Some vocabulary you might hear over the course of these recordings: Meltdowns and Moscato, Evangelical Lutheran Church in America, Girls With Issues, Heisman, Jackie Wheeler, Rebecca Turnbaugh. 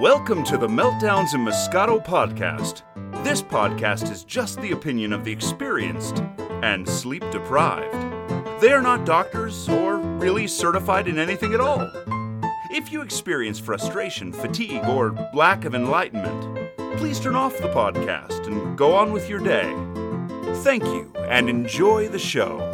Welcome to the Meltdowns and Moscato podcast. This podcast is just the opinion of the experienced and sleep-deprived. They are not doctors or really certified in anything at all. If you experience frustration, fatigue, or lack of enlightenment, please turn off the podcast and go on with your day. Thank you, and enjoy the show.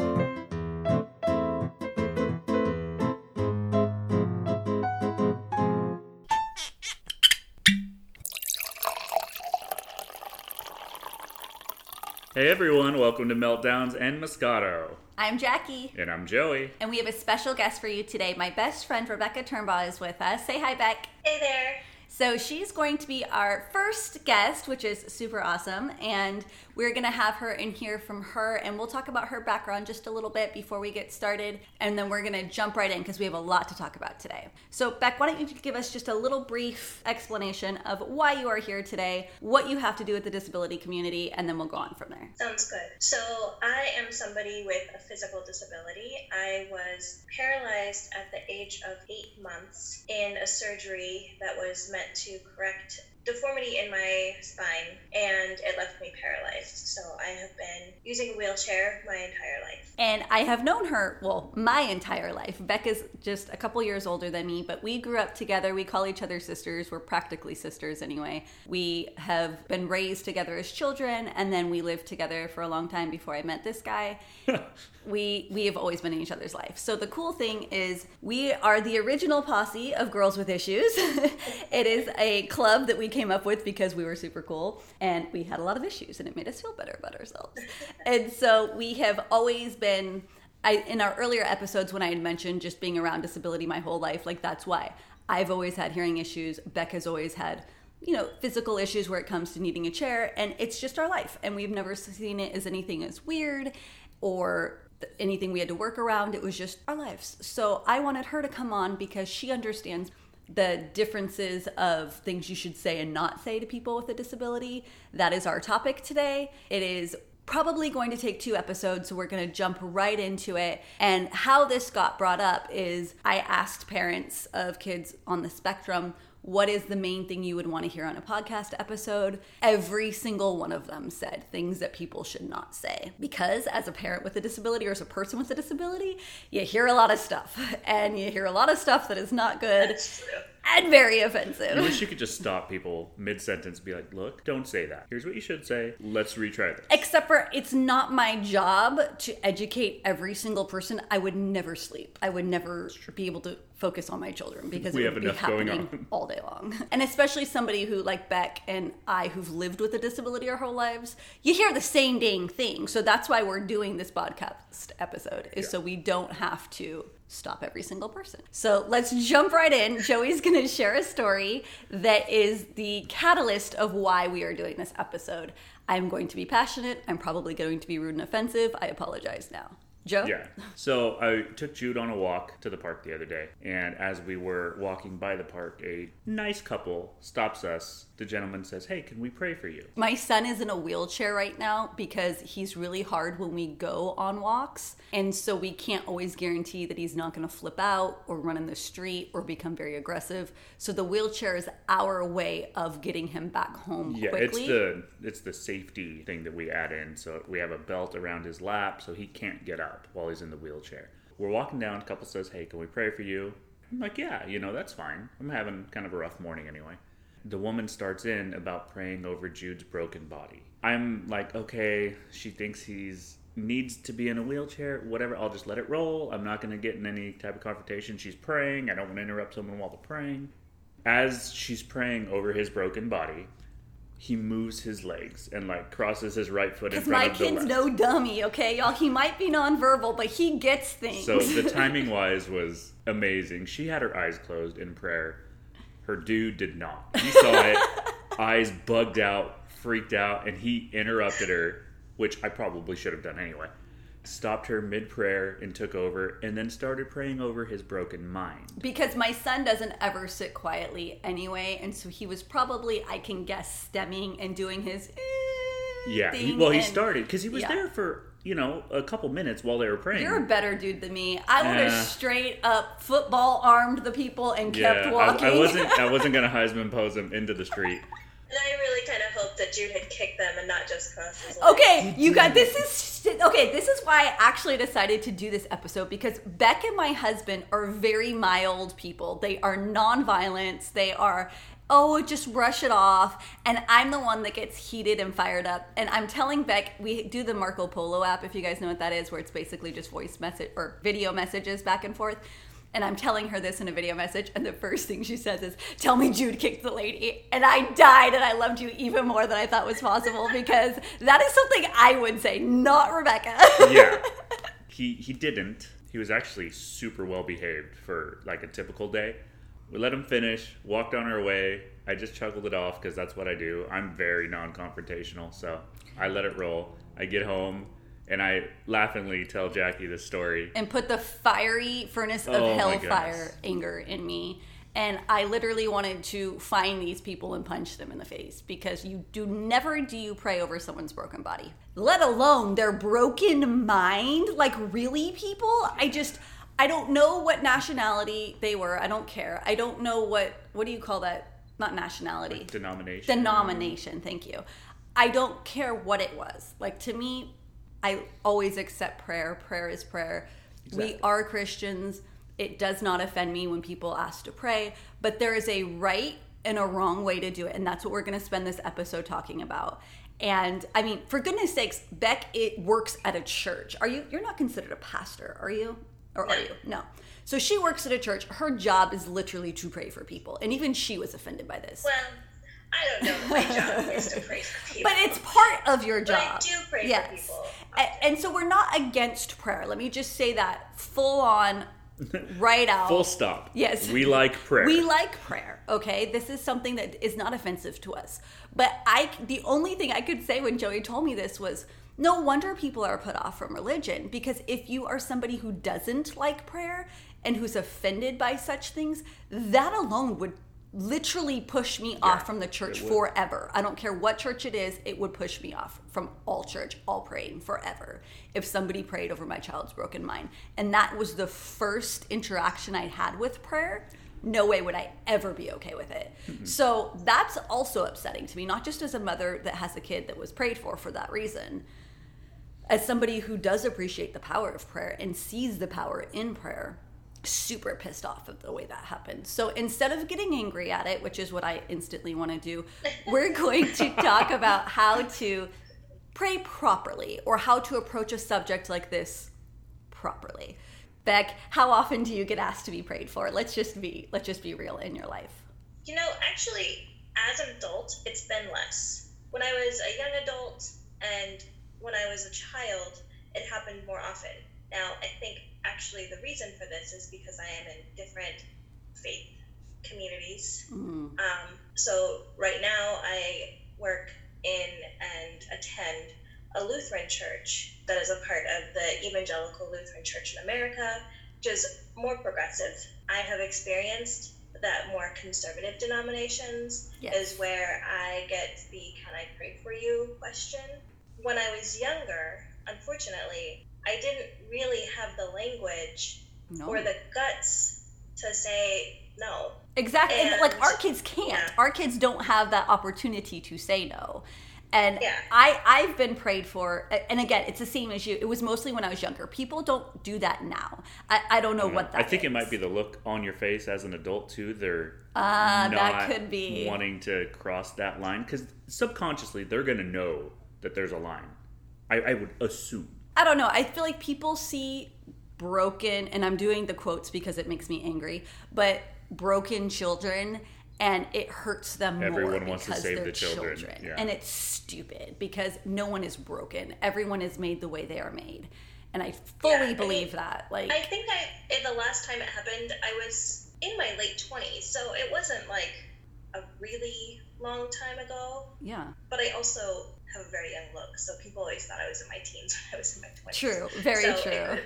Hey everyone, welcome to Meltdowns and Moscato. I'm Jackie. And I'm Joey. And we have a special guest for you today. My best friend Rebecca Turnbaugh is with us. Say hi, Beck. Hey there. So she's going to be our first guest, which is super awesome. And we're going to have her and hear from her. And we'll talk about her background just a little bit before we get started. And then we're going to jump right in because we have a lot to talk about today. So Beck, why don't you give us just a little brief explanation of why you are here today, what you have to do with the disability community, and then we'll go on from there. Sounds good. So I am somebody with a physical disability. I was paralyzed at the age of 8 months in a surgery that was meant to correct deformity in my spine, and it left me paralyzed. So I have been using a wheelchair my entire life. And I have known her, well, my entire life. Becca's just a couple years older than me, but we grew up together. We call each other sisters. We're practically sisters anyway. We have been raised together as children, and then we lived together for a long time before I met this guy. We have always been in each other's life. So the cool thing is we are the original posse of Girls With Issues. It is a club that we came up with because we were super cool and we had a lot of issues and it made us feel better about ourselves. And so we have always been, in our earlier episodes when I had mentioned just being around disability my whole life, like that's why I've always had hearing issues. Beck has always had, you know, physical issues where it comes to needing a chair, and it's just our life. And we've never seen it as anything as weird or anything we had to work around. It was just our lives. So I wanted her to come on because she understands the differences of things you should say and not say to people with a disability. That is our topic today. It is probably going to take 2 episodes, so we're going to jump right into it. And how this got brought up is I asked parents of kids on the spectrum, what is the main thing you would want to hear on a podcast episode? Every single one of them said things that people should not say. Because as a parent with a disability or as a person with a disability, you hear a lot of stuff. And you hear a lot of stuff that is not good. That's true. And very offensive. I wish you could just stop people mid-sentence and be like, look, don't say that. Here's what you should say. Let's retry this. Except for it's not my job to educate every single person. I would never sleep. I would never be able to focus on my children because it would be happening all day long. And especially somebody who, like Beck and I, who've lived with a disability our whole lives, you hear the same dang thing. So that's why we're doing this podcast episode, is so we don't have to stop every single person. So let's jump right in. Joey's going to share a story that is the catalyst of why we are doing this episode. I'm going to be passionate. I'm probably going to be rude and offensive. I apologize now. Joe? Yeah. So I took Jude on a walk to the park the other day. And as we were walking by the park, a nice couple stops us. The gentleman says, hey, can we pray for you? My son is in a wheelchair right now because he's really hard when we go on walks. And so we can't always guarantee that he's not going to flip out or run in the street or become very aggressive. So the wheelchair is our way of getting him back home quickly. It's the safety thing that we add in. So we have a belt around his lap so he can't get up while he's in the wheelchair. We're walking down, a couple says, hey, can we pray for you? I'm like, yeah, you know, that's fine. I'm having kind of a rough morning anyway. The woman starts in about praying over Jude's broken body. I'm like, okay, she thinks he's needs to be in a wheelchair, whatever, I'll just let it roll. I'm not going to get in any type of confrontation. She's praying. I don't want to interrupt someone while they're praying. As she's praying over his broken body, he moves his legs and like crosses his right foot in front of the left. Because my kid's no dummy, okay, y'all? He might be nonverbal, but he gets things. So the timing-wise was amazing. She had her eyes closed in prayer. Her dude did not. He saw it, eyes bugged out, freaked out, and he interrupted her, which I probably should have done anyway. Stopped her mid-prayer and took over, and then started praying over his broken mind. Because my son doesn't ever sit quietly anyway, and so he was probably, I can guess, stemming and doing his thing. He started, because he was there for you know, a couple minutes while they were praying. You're a better dude than me. I would have straight up football armed the people and kept walking. I wasn't going to Heisman pose them into the street. And I really kind of hoped that Jude had kicked them and not just crossed his legs. Okay, you guys, this is why I actually decided to do this episode, because Beck and my husband are very mild people. They are nonviolent. They are, just brush it off. And I'm the one that gets heated and fired up. And I'm telling Beck, we do the Marco Polo app, if you guys know what that is, where it's basically just voice message or video messages back and forth. And I'm telling her this in a video message, and the first thing she says is, "Tell me Jude kicked the lady." And I died, and I loved you even more than I thought was possible, because that is something I would say, not Rebecca. Yeah. He didn't. He was actually super well behaved for like a typical day. We let him finish, walked on our way. I just chuckled it off because that's what I do. I'm very non-confrontational, so I let it roll. I get home. And I laughingly tell Jackie this story. And put the fiery furnace of hellfire anger in me. And I literally wanted to find these people and punch them in the face. Because never do you pray over someone's broken body. Let alone their broken mind. Like, really, people? I don't know what nationality they were. I don't care. I don't know what do you call that? Not nationality. Like denomination. Denomination, thank you. I don't care what it was. Like, to me, I always accept prayer. Prayer is prayer. Exactly. We are Christians. It does not offend me when people ask to pray, but there is a right and a wrong way to do it, and that's what we're going to spend this episode talking about. And I mean, for goodness sakes, Beck, it works at a church. You're not considered a pastor, are you? Or are you? No. So she works at a church. Her job is literally to pray for people, and even she was offended by this. Well, I don't know if my job is to pray for people. But it's part of your job. But I do pray for people. And so we're not against prayer. Let me just say that full on, right out. Full stop. Yes. We like prayer. We like prayer, okay? This is something that is not offensive to us. But the only thing I could say when Joey told me this was, no wonder people are put off from religion. Because if you are somebody who doesn't like prayer and who's offended by such things, that alone would literally push me off from the church forever. I don't care what church it is, it would push me off from all church, all praying forever if somebody prayed over my child's broken mind. And that was the first interaction I had with prayer. No way would I ever be okay with it. Mm-hmm. So that's also upsetting to me, not just as a mother that has a kid that was prayed for that reason, as somebody who does appreciate the power of prayer and sees the power in prayer. Super pissed off at the way that happened. So instead of getting angry at it, which is what I instantly want to do, we're going to talk about how to pray properly, or how to approach a subject like this properly. Beck, how often do you get asked to be prayed for? Let's just be real in your life. You know, actually, as an adult, it's been less. When I was a young adult and when I was a child, it happened more often. Now, I think actually the reason for this is because I am in different faith communities. Mm-hmm. So right now I work in and attend a Lutheran church that is a part of the Evangelical Lutheran Church in America, which is more progressive. I have experienced that more conservative denominations is where I get the "can I pray for you" question. When I was younger, unfortunately, I didn't really have the language or the guts to say no. Exactly. And like, our kids can't. Yeah. Our kids don't have that opportunity to say no. And I've been prayed for, and again, it's the same as you. It was mostly when I was younger. People don't do that now. I don't know what that is. I think it might be the look on your face as an adult, too. They're not that could be. Wanting to cross that line. Because subconsciously, they're going to know that there's a line. I would assume. I don't know. I feel like people see broken, and I'm doing the quotes because it makes me angry, but broken children, and it hurts them more. Everyone wants to save the children. Yeah. And it's stupid, because no one is broken. Everyone is made the way they are made. And I fully believe that. Like, I think the last time it happened, I was in my late 20s, so it wasn't like a really long time ago. Yeah. But I also have a very young look, so people always thought I was in my teens when I was in my 20s. True, very true.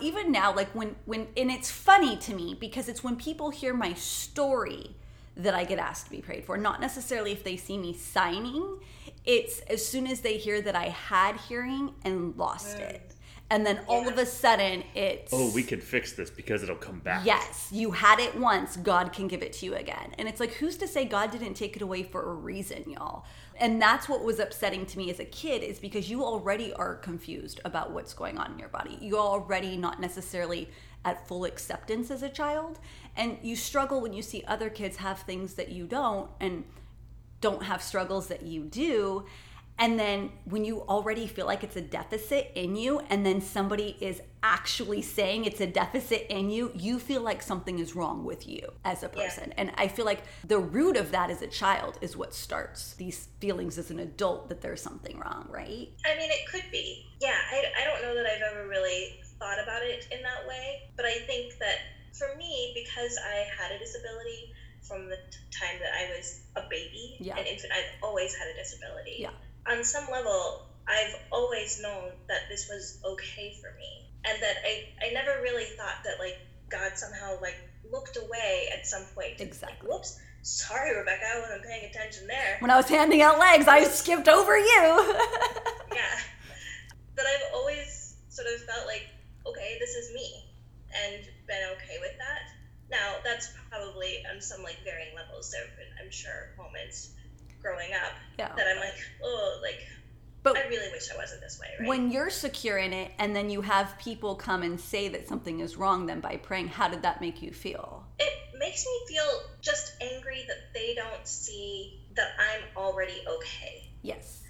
Even now, like when, and it's funny to me, because it's when people hear my story that I get asked to be prayed for. Not necessarily if they see me signing. It's as soon as they hear that I had hearing and lost it. And then all of a sudden it's... oh, we can fix this because it'll come back. Yes. You had it once. God can give it to you again. And it's like, who's to say God didn't take it away for a reason, y'all? And that's what was upsetting to me as a kid, is because you already are confused about what's going on in your body. You're already not necessarily at full acceptance as a child. And you struggle when you see other kids have things that you don't and don't have struggles that you do. And then when you already feel like it's a deficit in you, and then somebody is actually saying it's a deficit in you, you feel like something is wrong with you as a person. Yeah. And I feel like the root of that as a child is what starts these feelings as an adult that there's something wrong, right? I mean, it could be. Yeah, I don't know that I've ever really thought about it in that way. But I think that for me, because I had a disability from the time that I was a baby, an infant, I've always had a disability. Yeah. On some level, I've always known that this was okay for me, and that I never really thought that, like, God somehow, like, looked away at some point. Exactly. Like, whoops, sorry, Rebecca, I wasn't paying attention there. When I was handing out legs, I skipped over you. Yeah. But I've always sort of felt like, okay, this is me, and been okay with that. Now, that's probably on some, like, varying levels. There have been, I'm sure, moments growing up that I'm like, oh, like, but I really wish I wasn't this way, right? When you're secure in it and then you have people come and say that something is wrong then by praying, how did that make you feel? It makes me feel just angry that they don't see that I'm already okay. Yes.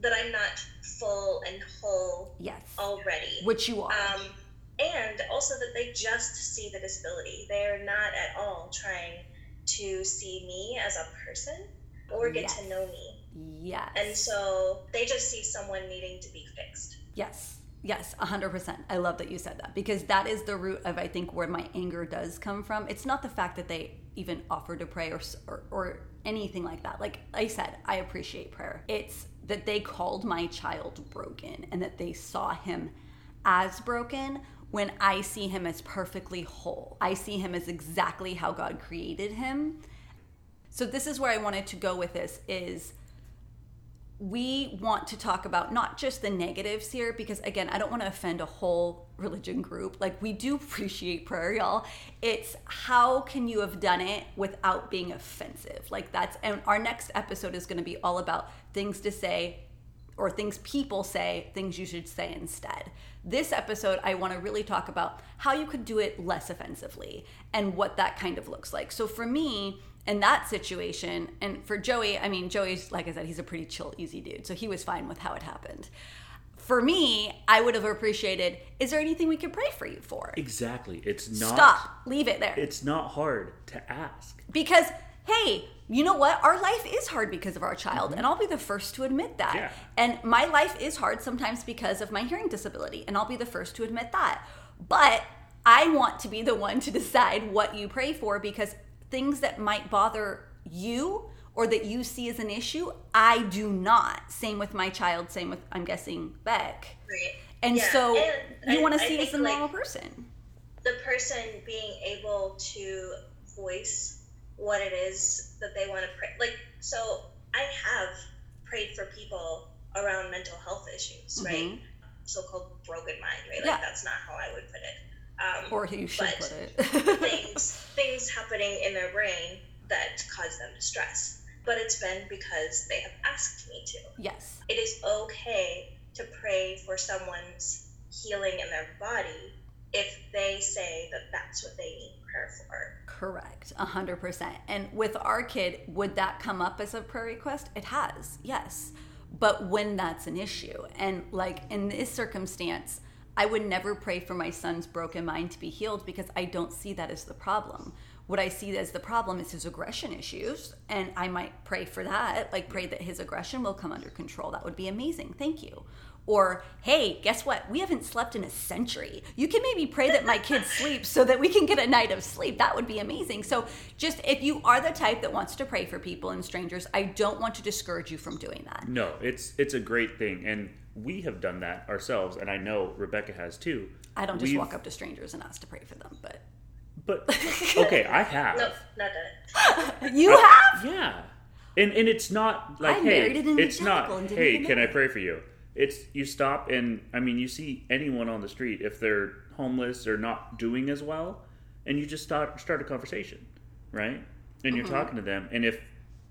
That I'm not full and whole already. Which you are. And also that they just see the disability. They're not at all trying to see me as a person or get to know me. Yes. And so they just see someone needing to be fixed. Yes. Yes, 100%. I love that you said that, because that is the root of, I think, where my anger does come from. It's not the fact that they even offer to pray or anything like that. Like I said, I appreciate prayer. It's that they called my child broken and that they saw him as broken when I see him as perfectly whole. I see him as exactly how God created him. So this is where I wanted to go with this, is we want to talk about not just the negatives here, because again, I don't want to offend a whole religion group. Like, we do appreciate prayer, y'all. It's how can you have done it without being offensive? Like, that's, and our next episode is going to be all about things to say or things people say, things you should say instead. This episode, I want to really talk about how you could do it less offensively and what that kind of looks like. So for me, in that situation, and for Joey, I mean, Joey's, like I said, he's a pretty chill, easy dude, so he was fine with how it happened. For me, I would have appreciated, is there anything we could pray for you for? Exactly. It's not... stop. Leave it there. It's not hard to ask. Because, hey, you know what? Our life is hard because of our child, and I'll be the first to admit that. Yeah. And my life is hard sometimes because of my hearing disability, and I'll be the first to admit that. But I want to be the one to decide what you pray for, because things that might bother you or that you see as an issue, I do not. Same with my child, same with, I'm guessing, Beck. Right. And so and you want to see as a normal person. The person being able to voice what it is that they want to pray. Like, so I have prayed for people around mental health issues, right? So-called broken mind, right? Like, that's not how I would put it. Or you should put it. things happening in their brain that cause them distress. But it's been because they have asked me to. Yes. It is okay to pray for someone's healing in their body if they say that that's what they need prayer for. Correct. 100%. And with our kid, would that come up as a prayer request? It has, yes. But when that's an issue. And like in this circumstance, I would never pray for my son's broken mind to be healed, because I don't see that as the problem. What I see as the problem is his aggression issues, and I might pray for that, like pray that his aggression will come under control. That would be amazing. Thank you. Or, hey, guess what? We haven't slept in a century. You can maybe pray that my kid sleeps so that we can get a night of sleep. That would be amazing. So just if you are the type that wants to pray for people and strangers, I don't want to discourage you from doing that. No, it's a great thing. And we have done that ourselves, and I know Rebecca has too. I don't just walk up to strangers and ask to pray for them, but... But, okay, I have. No, not that. You have? Yeah. And it's not like, can I pray for you? It's, you stop and, I mean, you see anyone on the street, if they're homeless or not doing as well, and you just start a conversation, right? And you're talking to them. And if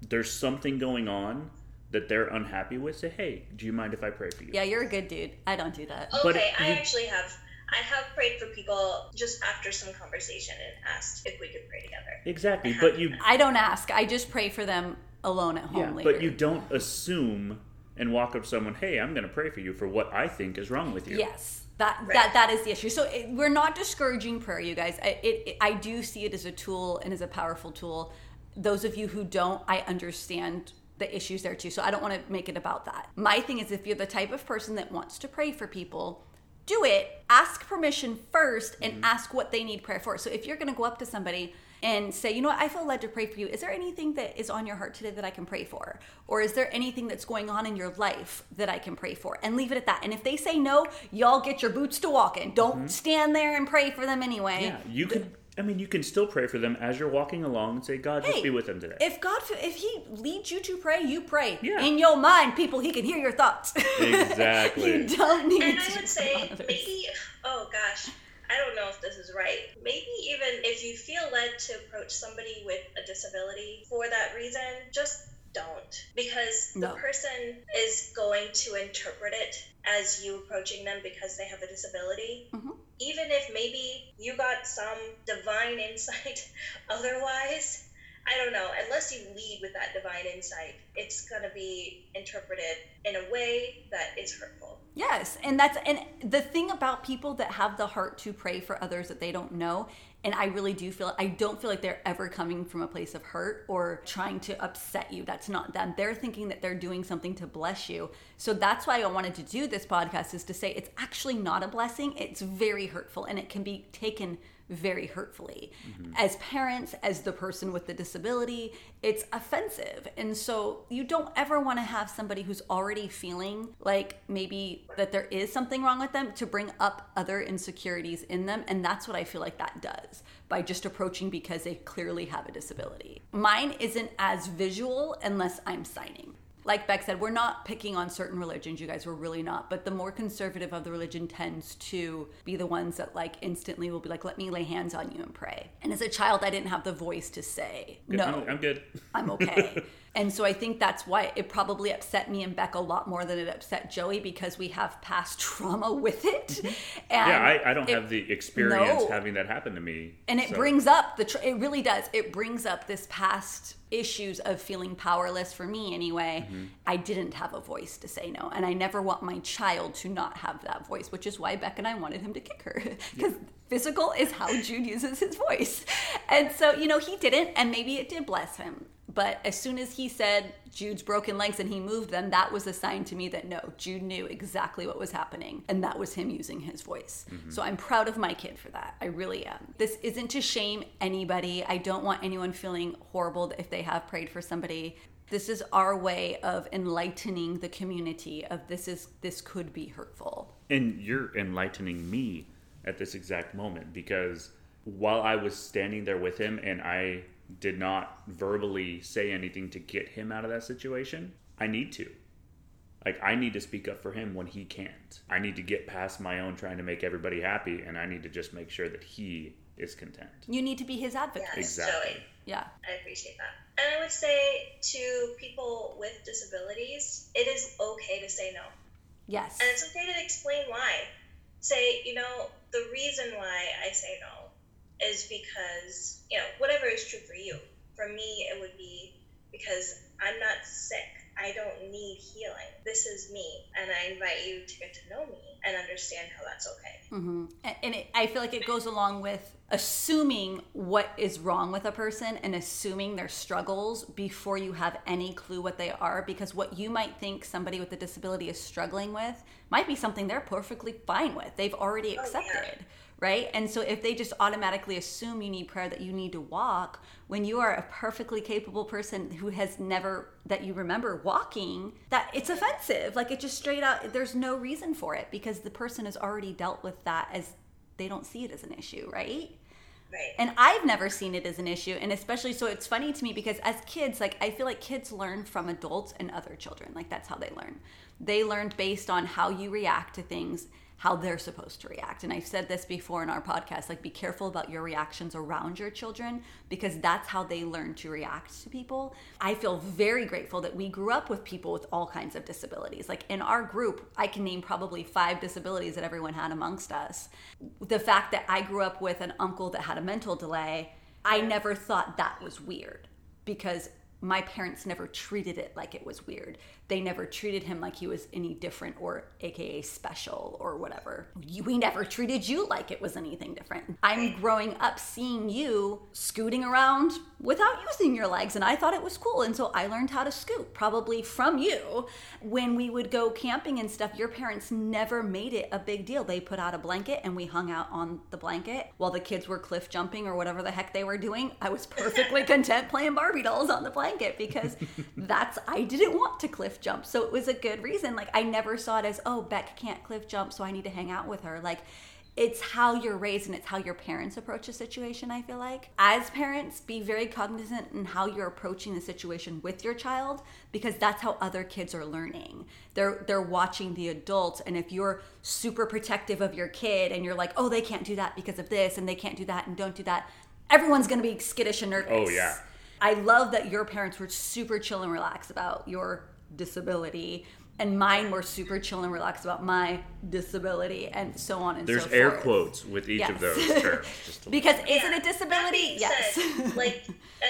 there's something going on that they're unhappy with, say, hey, do you mind if I pray for you? Yeah, you're a good dude. I don't do that. Okay, I have prayed for people just after some conversation and asked if we could pray together. Exactly, but you... I don't ask. I just pray for them alone at home later. But you don't assume and walk up to someone, hey, I'm going to pray for you for what I think is wrong with you. Yes. That is the issue. So we're not discouraging prayer, you guys. I do see it as a tool and as a powerful tool. Those of you who don't, I understand the issues there too. So I don't want to make it about that. My thing is, if you're the type of person that wants to pray for people, do it. Ask permission first and ask what they need prayer for. So if you're going to go up to somebody and say, you know what, I feel led to pray for you. Is there anything that is on your heart today that I can pray for? Or is there anything that's going on in your life that I can pray for? And leave it at that. And if they say no, y'all get your boots to walk in. Don't stand there and pray for them anyway. Yeah, you could. I mean, you can still pray for them as you're walking along and say, God, just be with them today. If He leads you to pray, you pray. Yeah. In your mind, people, He can hear your thoughts. Exactly. You don't need to. And I would say, maybe, oh gosh, I don't know if this is right. Maybe even if you feel led to approach somebody with a disability for that reason, just don't. Because the person is going to interpret it as you approaching them because they have a disability. Mm-hmm. Even if maybe you got some divine insight otherwise, I don't know, unless you lead with that divine insight, it's going to be interpreted in a way that is hurtful. Yes, and the thing about people that have the heart to pray for others that they don't know, and I really do feel, I don't feel like they're ever coming from a place of hurt or trying to upset you. That's not them. They're thinking that they're doing something to bless you. So that's why I wanted to do this podcast, is to say it's actually not a blessing. It's very hurtful, and it can be taken very hurtfully. Mm-hmm. As parents, as the person with the disability, it's offensive. And so you don't ever want to have somebody who's already feeling like maybe that there is something wrong with them to bring up other insecurities in them. And that's what I feel like that does by just approaching because they clearly have a disability. Mine isn't as visual unless I'm signing. Like Beck said, we're not picking on certain religions, you guys, we're really not. But the more conservative of the religion tends to be the ones that like instantly will be like, let me lay hands on you and pray. And as a child, I didn't have the voice to say, no, I'm good. I'm okay. And so I think that's why it probably upset me and Beck a lot more than it upset Joey, because we have past trauma with it. And I don't have the experience having that happen to me. And it brings up, it really does. It brings up this past issues of feeling powerless, for me anyway. Mm-hmm. I didn't have a voice to say no. And I never want my child to not have that voice, which is why Beck and I wanted him to kick her. Because physical is how Jude uses his voice. And so, he didn't, and maybe it did bless him. But as soon as he said Jude's broken legs and he moved them, that was a sign to me that no, Jude knew exactly what was happening. And that was him using his voice. Mm-hmm. So I'm proud of my kid for that. I really am. This isn't to shame anybody. I don't want anyone feeling horrible if they have prayed for somebody. This is our way of enlightening the community of this could be hurtful. And you're enlightening me at this exact moment, because while I was standing there with him and I did not verbally say anything to get him out of that situation, I need to. Like, I need to speak up for him when he can't. I need to get past my own trying to make everybody happy, and I need to just make sure that he is content. You need to be his advocate. Yes, exactly. Joey. Yeah. I appreciate that. And I would say to people with disabilities, it is okay to say no. Yes. And it's okay to explain why. Say, the reason why I say no is because, whatever is true for you. For me, it would be because I'm not sick. I don't need healing. This is me. And I invite you to get to know me and understand how that's okay. Mm-hmm. And I feel like it goes along with assuming what is wrong with a person and assuming their struggles before you have any clue what they are, because what you might think somebody with a disability is struggling with might be something they're perfectly fine with. They've already accepted. Yeah. Right? And so if they just automatically assume you need prayer, that you need to walk, when you are a perfectly capable person who has never, that you remember, walking, that it's offensive. Like, it just straight out, there's no reason for it, because the person has already dealt with that as they don't see it as an issue, right? Right. And I've never seen it as an issue. And especially, so it's funny to me because as kids, like, I feel like kids learn from adults and other children. Like, that's how they learn. They learn based on how you react to things, how they're supposed to react. And I've said this before in our podcast, like, be careful about your reactions around your children because that's how they learn to react to people. I feel very grateful that we grew up with people with all kinds of disabilities. Like, in our group, I can name probably 5 disabilities that everyone had amongst us. The fact that I grew up with an uncle that had a mental delay, I never thought that was weird because my parents never treated it like it was weird. They never treated him like he was any different or AKA special or whatever. We never treated you like it was anything different. I'm growing up seeing you scooting around without using your legs, and I thought it was cool. And so I learned how to scoot probably from you. When we would go camping and stuff, your parents never made it a big deal. They put out a blanket and we hung out on the blanket while the kids were cliff jumping or whatever the heck they were doing. I was perfectly content playing Barbie dolls on the blanket. Because I didn't want to cliff jump. So it was a good reason. Like, I never saw it as, oh, Beck can't cliff jump, so I need to hang out with her. Like, it's how you're raised and it's how your parents approach a situation, I feel like. As parents, be very cognizant in how you're approaching the situation with your child because that's how other kids are learning. They're watching the adults, and if you're super protective of your kid and you're like, oh, they can't do that because of this and they can't do that and don't do that, everyone's going to be skittish and nervous. Oh, yeah. I love that your parents were super chill and relaxed about your disability, and mine were super chill and relaxed about my disability, and so on and so forth. There's air quotes with each of those terms. Because is it a disability? Yes. Said, like,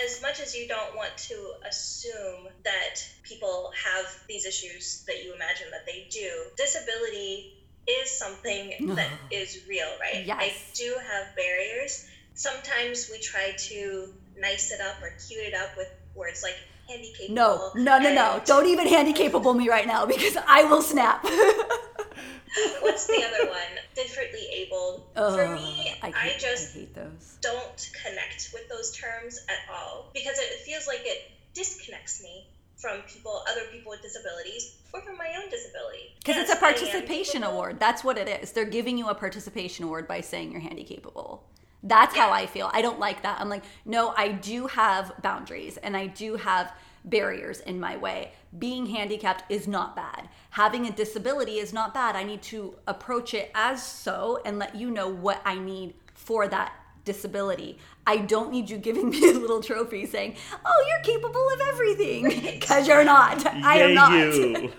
as much as you don't want to assume that people have these issues that you imagine that they do, disability is something that is real, right? Yes. They do have barriers. Sometimes we try to nice it up or cute it up with words like handicapable. No. Don't even handicapable me right now because I will snap. What's the other one? Differently abled. Oh, for me, I hate those. Don't connect with those terms at all because it feels like it disconnects me from other people with disabilities or from my own disability. Because it's a participation award. That's what it is. They're giving you a participation award by saying you're handicapable. That's how I feel. I don't like that. I'm like, no, I do have boundaries and I do have barriers in my way. Being handicapped is not bad. Having a disability is not bad. I need to approach it as so and let you know what I need for that disability. I don't need you giving me a little trophy saying, oh, you're capable of everything. Because you're not. I am not. You.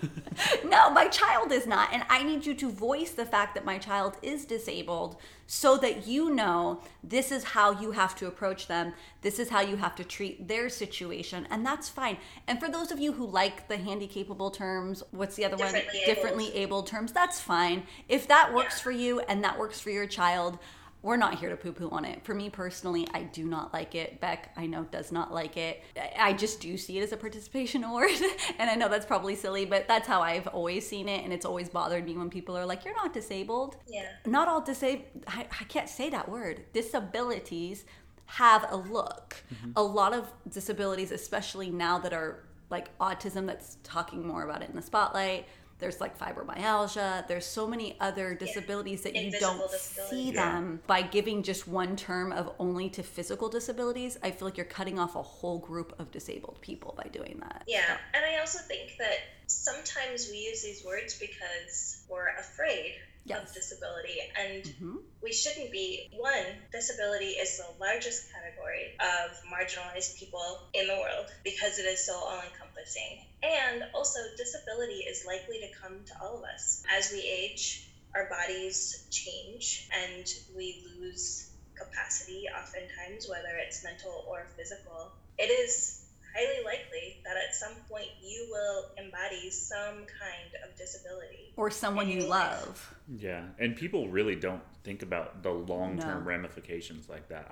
No, my child is not. And I need you to voice the fact that my child is disabled so that you know this is how you have to approach them. This is how you have to treat their situation. And that's fine. And for those of you who like the handicapable terms, what's the other one? Differently abled terms. That's fine. If that works for you and that works for your child, we're not here to poo-poo on it. For me personally, I do not like it. Beck, I know, does not like it. I just do see it as a participation award. And I know that's probably silly, but that's how I've always seen it. And it's always bothered me when people are like, you're not disabled. Yeah. Not all disabled. I can't say that word. Disabilities have a look. Mm-hmm. A lot of disabilities, especially now that are like autism, that's talking more about it in the spotlight. There's like fibromyalgia. There's so many other disabilities that you don't see them. By giving just one term of only to physical disabilities, I feel like you're cutting off a whole group of disabled people by doing that. Yeah, so. And I also think that sometimes we use these words because we're afraid of disability, and we shouldn't be. One, disability is the largest category of marginalized people in the world because it is so all-encompassing. And also, disability is likely to come to all of us. As we age, our bodies change and we lose capacity oftentimes, whether it's mental or physical. It is highly likely that at some point you will embody some kind of disability. Or someone you love. Yeah, and people really don't think about the long-term ramifications like that.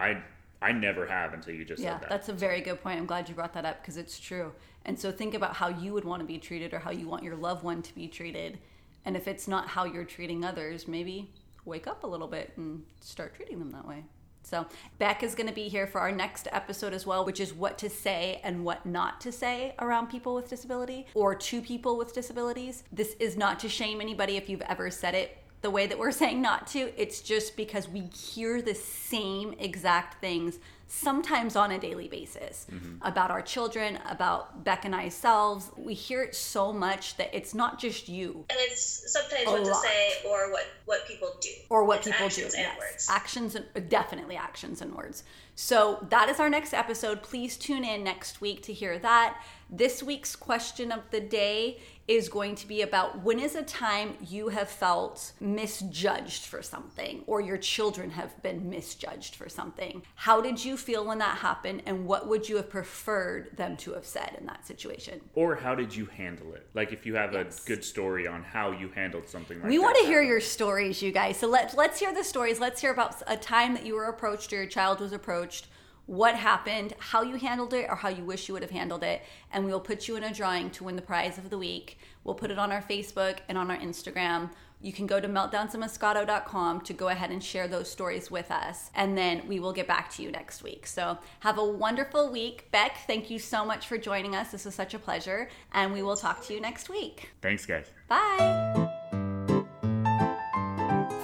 I never have until you just said that. Yeah, that's a very good point. I'm glad you brought that up because it's true. And so think about how you would want to be treated or how you want your loved one to be treated. And if it's not how you're treating others, maybe wake up a little bit and start treating them that way. So Beck is going to be here for our next episode as well, which is what to say and what not to say around people with disability or to people with disabilities. This is not to shame anybody if you've ever said it. the way that we're saying not to, it's just because we hear the same exact things sometimes on a daily basis about our children, about Beck and ourselves. We hear it so much that it's not just you. And it's sometimes what to say or what people do. Or what people do, yes. Actions and definitely actions and words. So that is our next episode. Please tune in next week to hear that. This week's question of the day is going to be about when is a time you have felt misjudged for something or your children have been misjudged for something. How did you feel when that happened, and what would you have preferred them to have said in that situation? Or how did you handle it? Like if you have a good story on how you handled something like that. We want to hear your stories, you guys. So let's hear the stories. Let's hear about a time that you were approached or your child was approached. What happened, how you handled it, or how you wish you would have handled it, and we'll put you in a drawing to win the prize of the week. We'll put it on our Facebook and on our Instagram. You can go to meltdownsandmoscato.com to go ahead and share those stories with us, and then we will get back to you next week. So have a wonderful week. Beck, thank you so much for joining us. This was such a pleasure, and we will talk to you next week. Thanks, guys. Bye.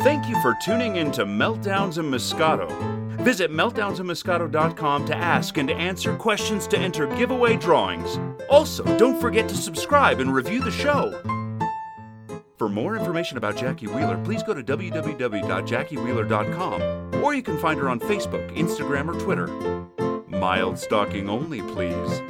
Thank you for tuning in to Meltdowns and Moscato. Visit meltdownsandmoscato.com to ask and answer questions to enter giveaway drawings. Also, don't forget to subscribe and review the show. For more information about Jackie Wheeler, please go to www.jackiewheeler.com, or you can find her on Facebook, Instagram, or Twitter. Mild stalking only, please.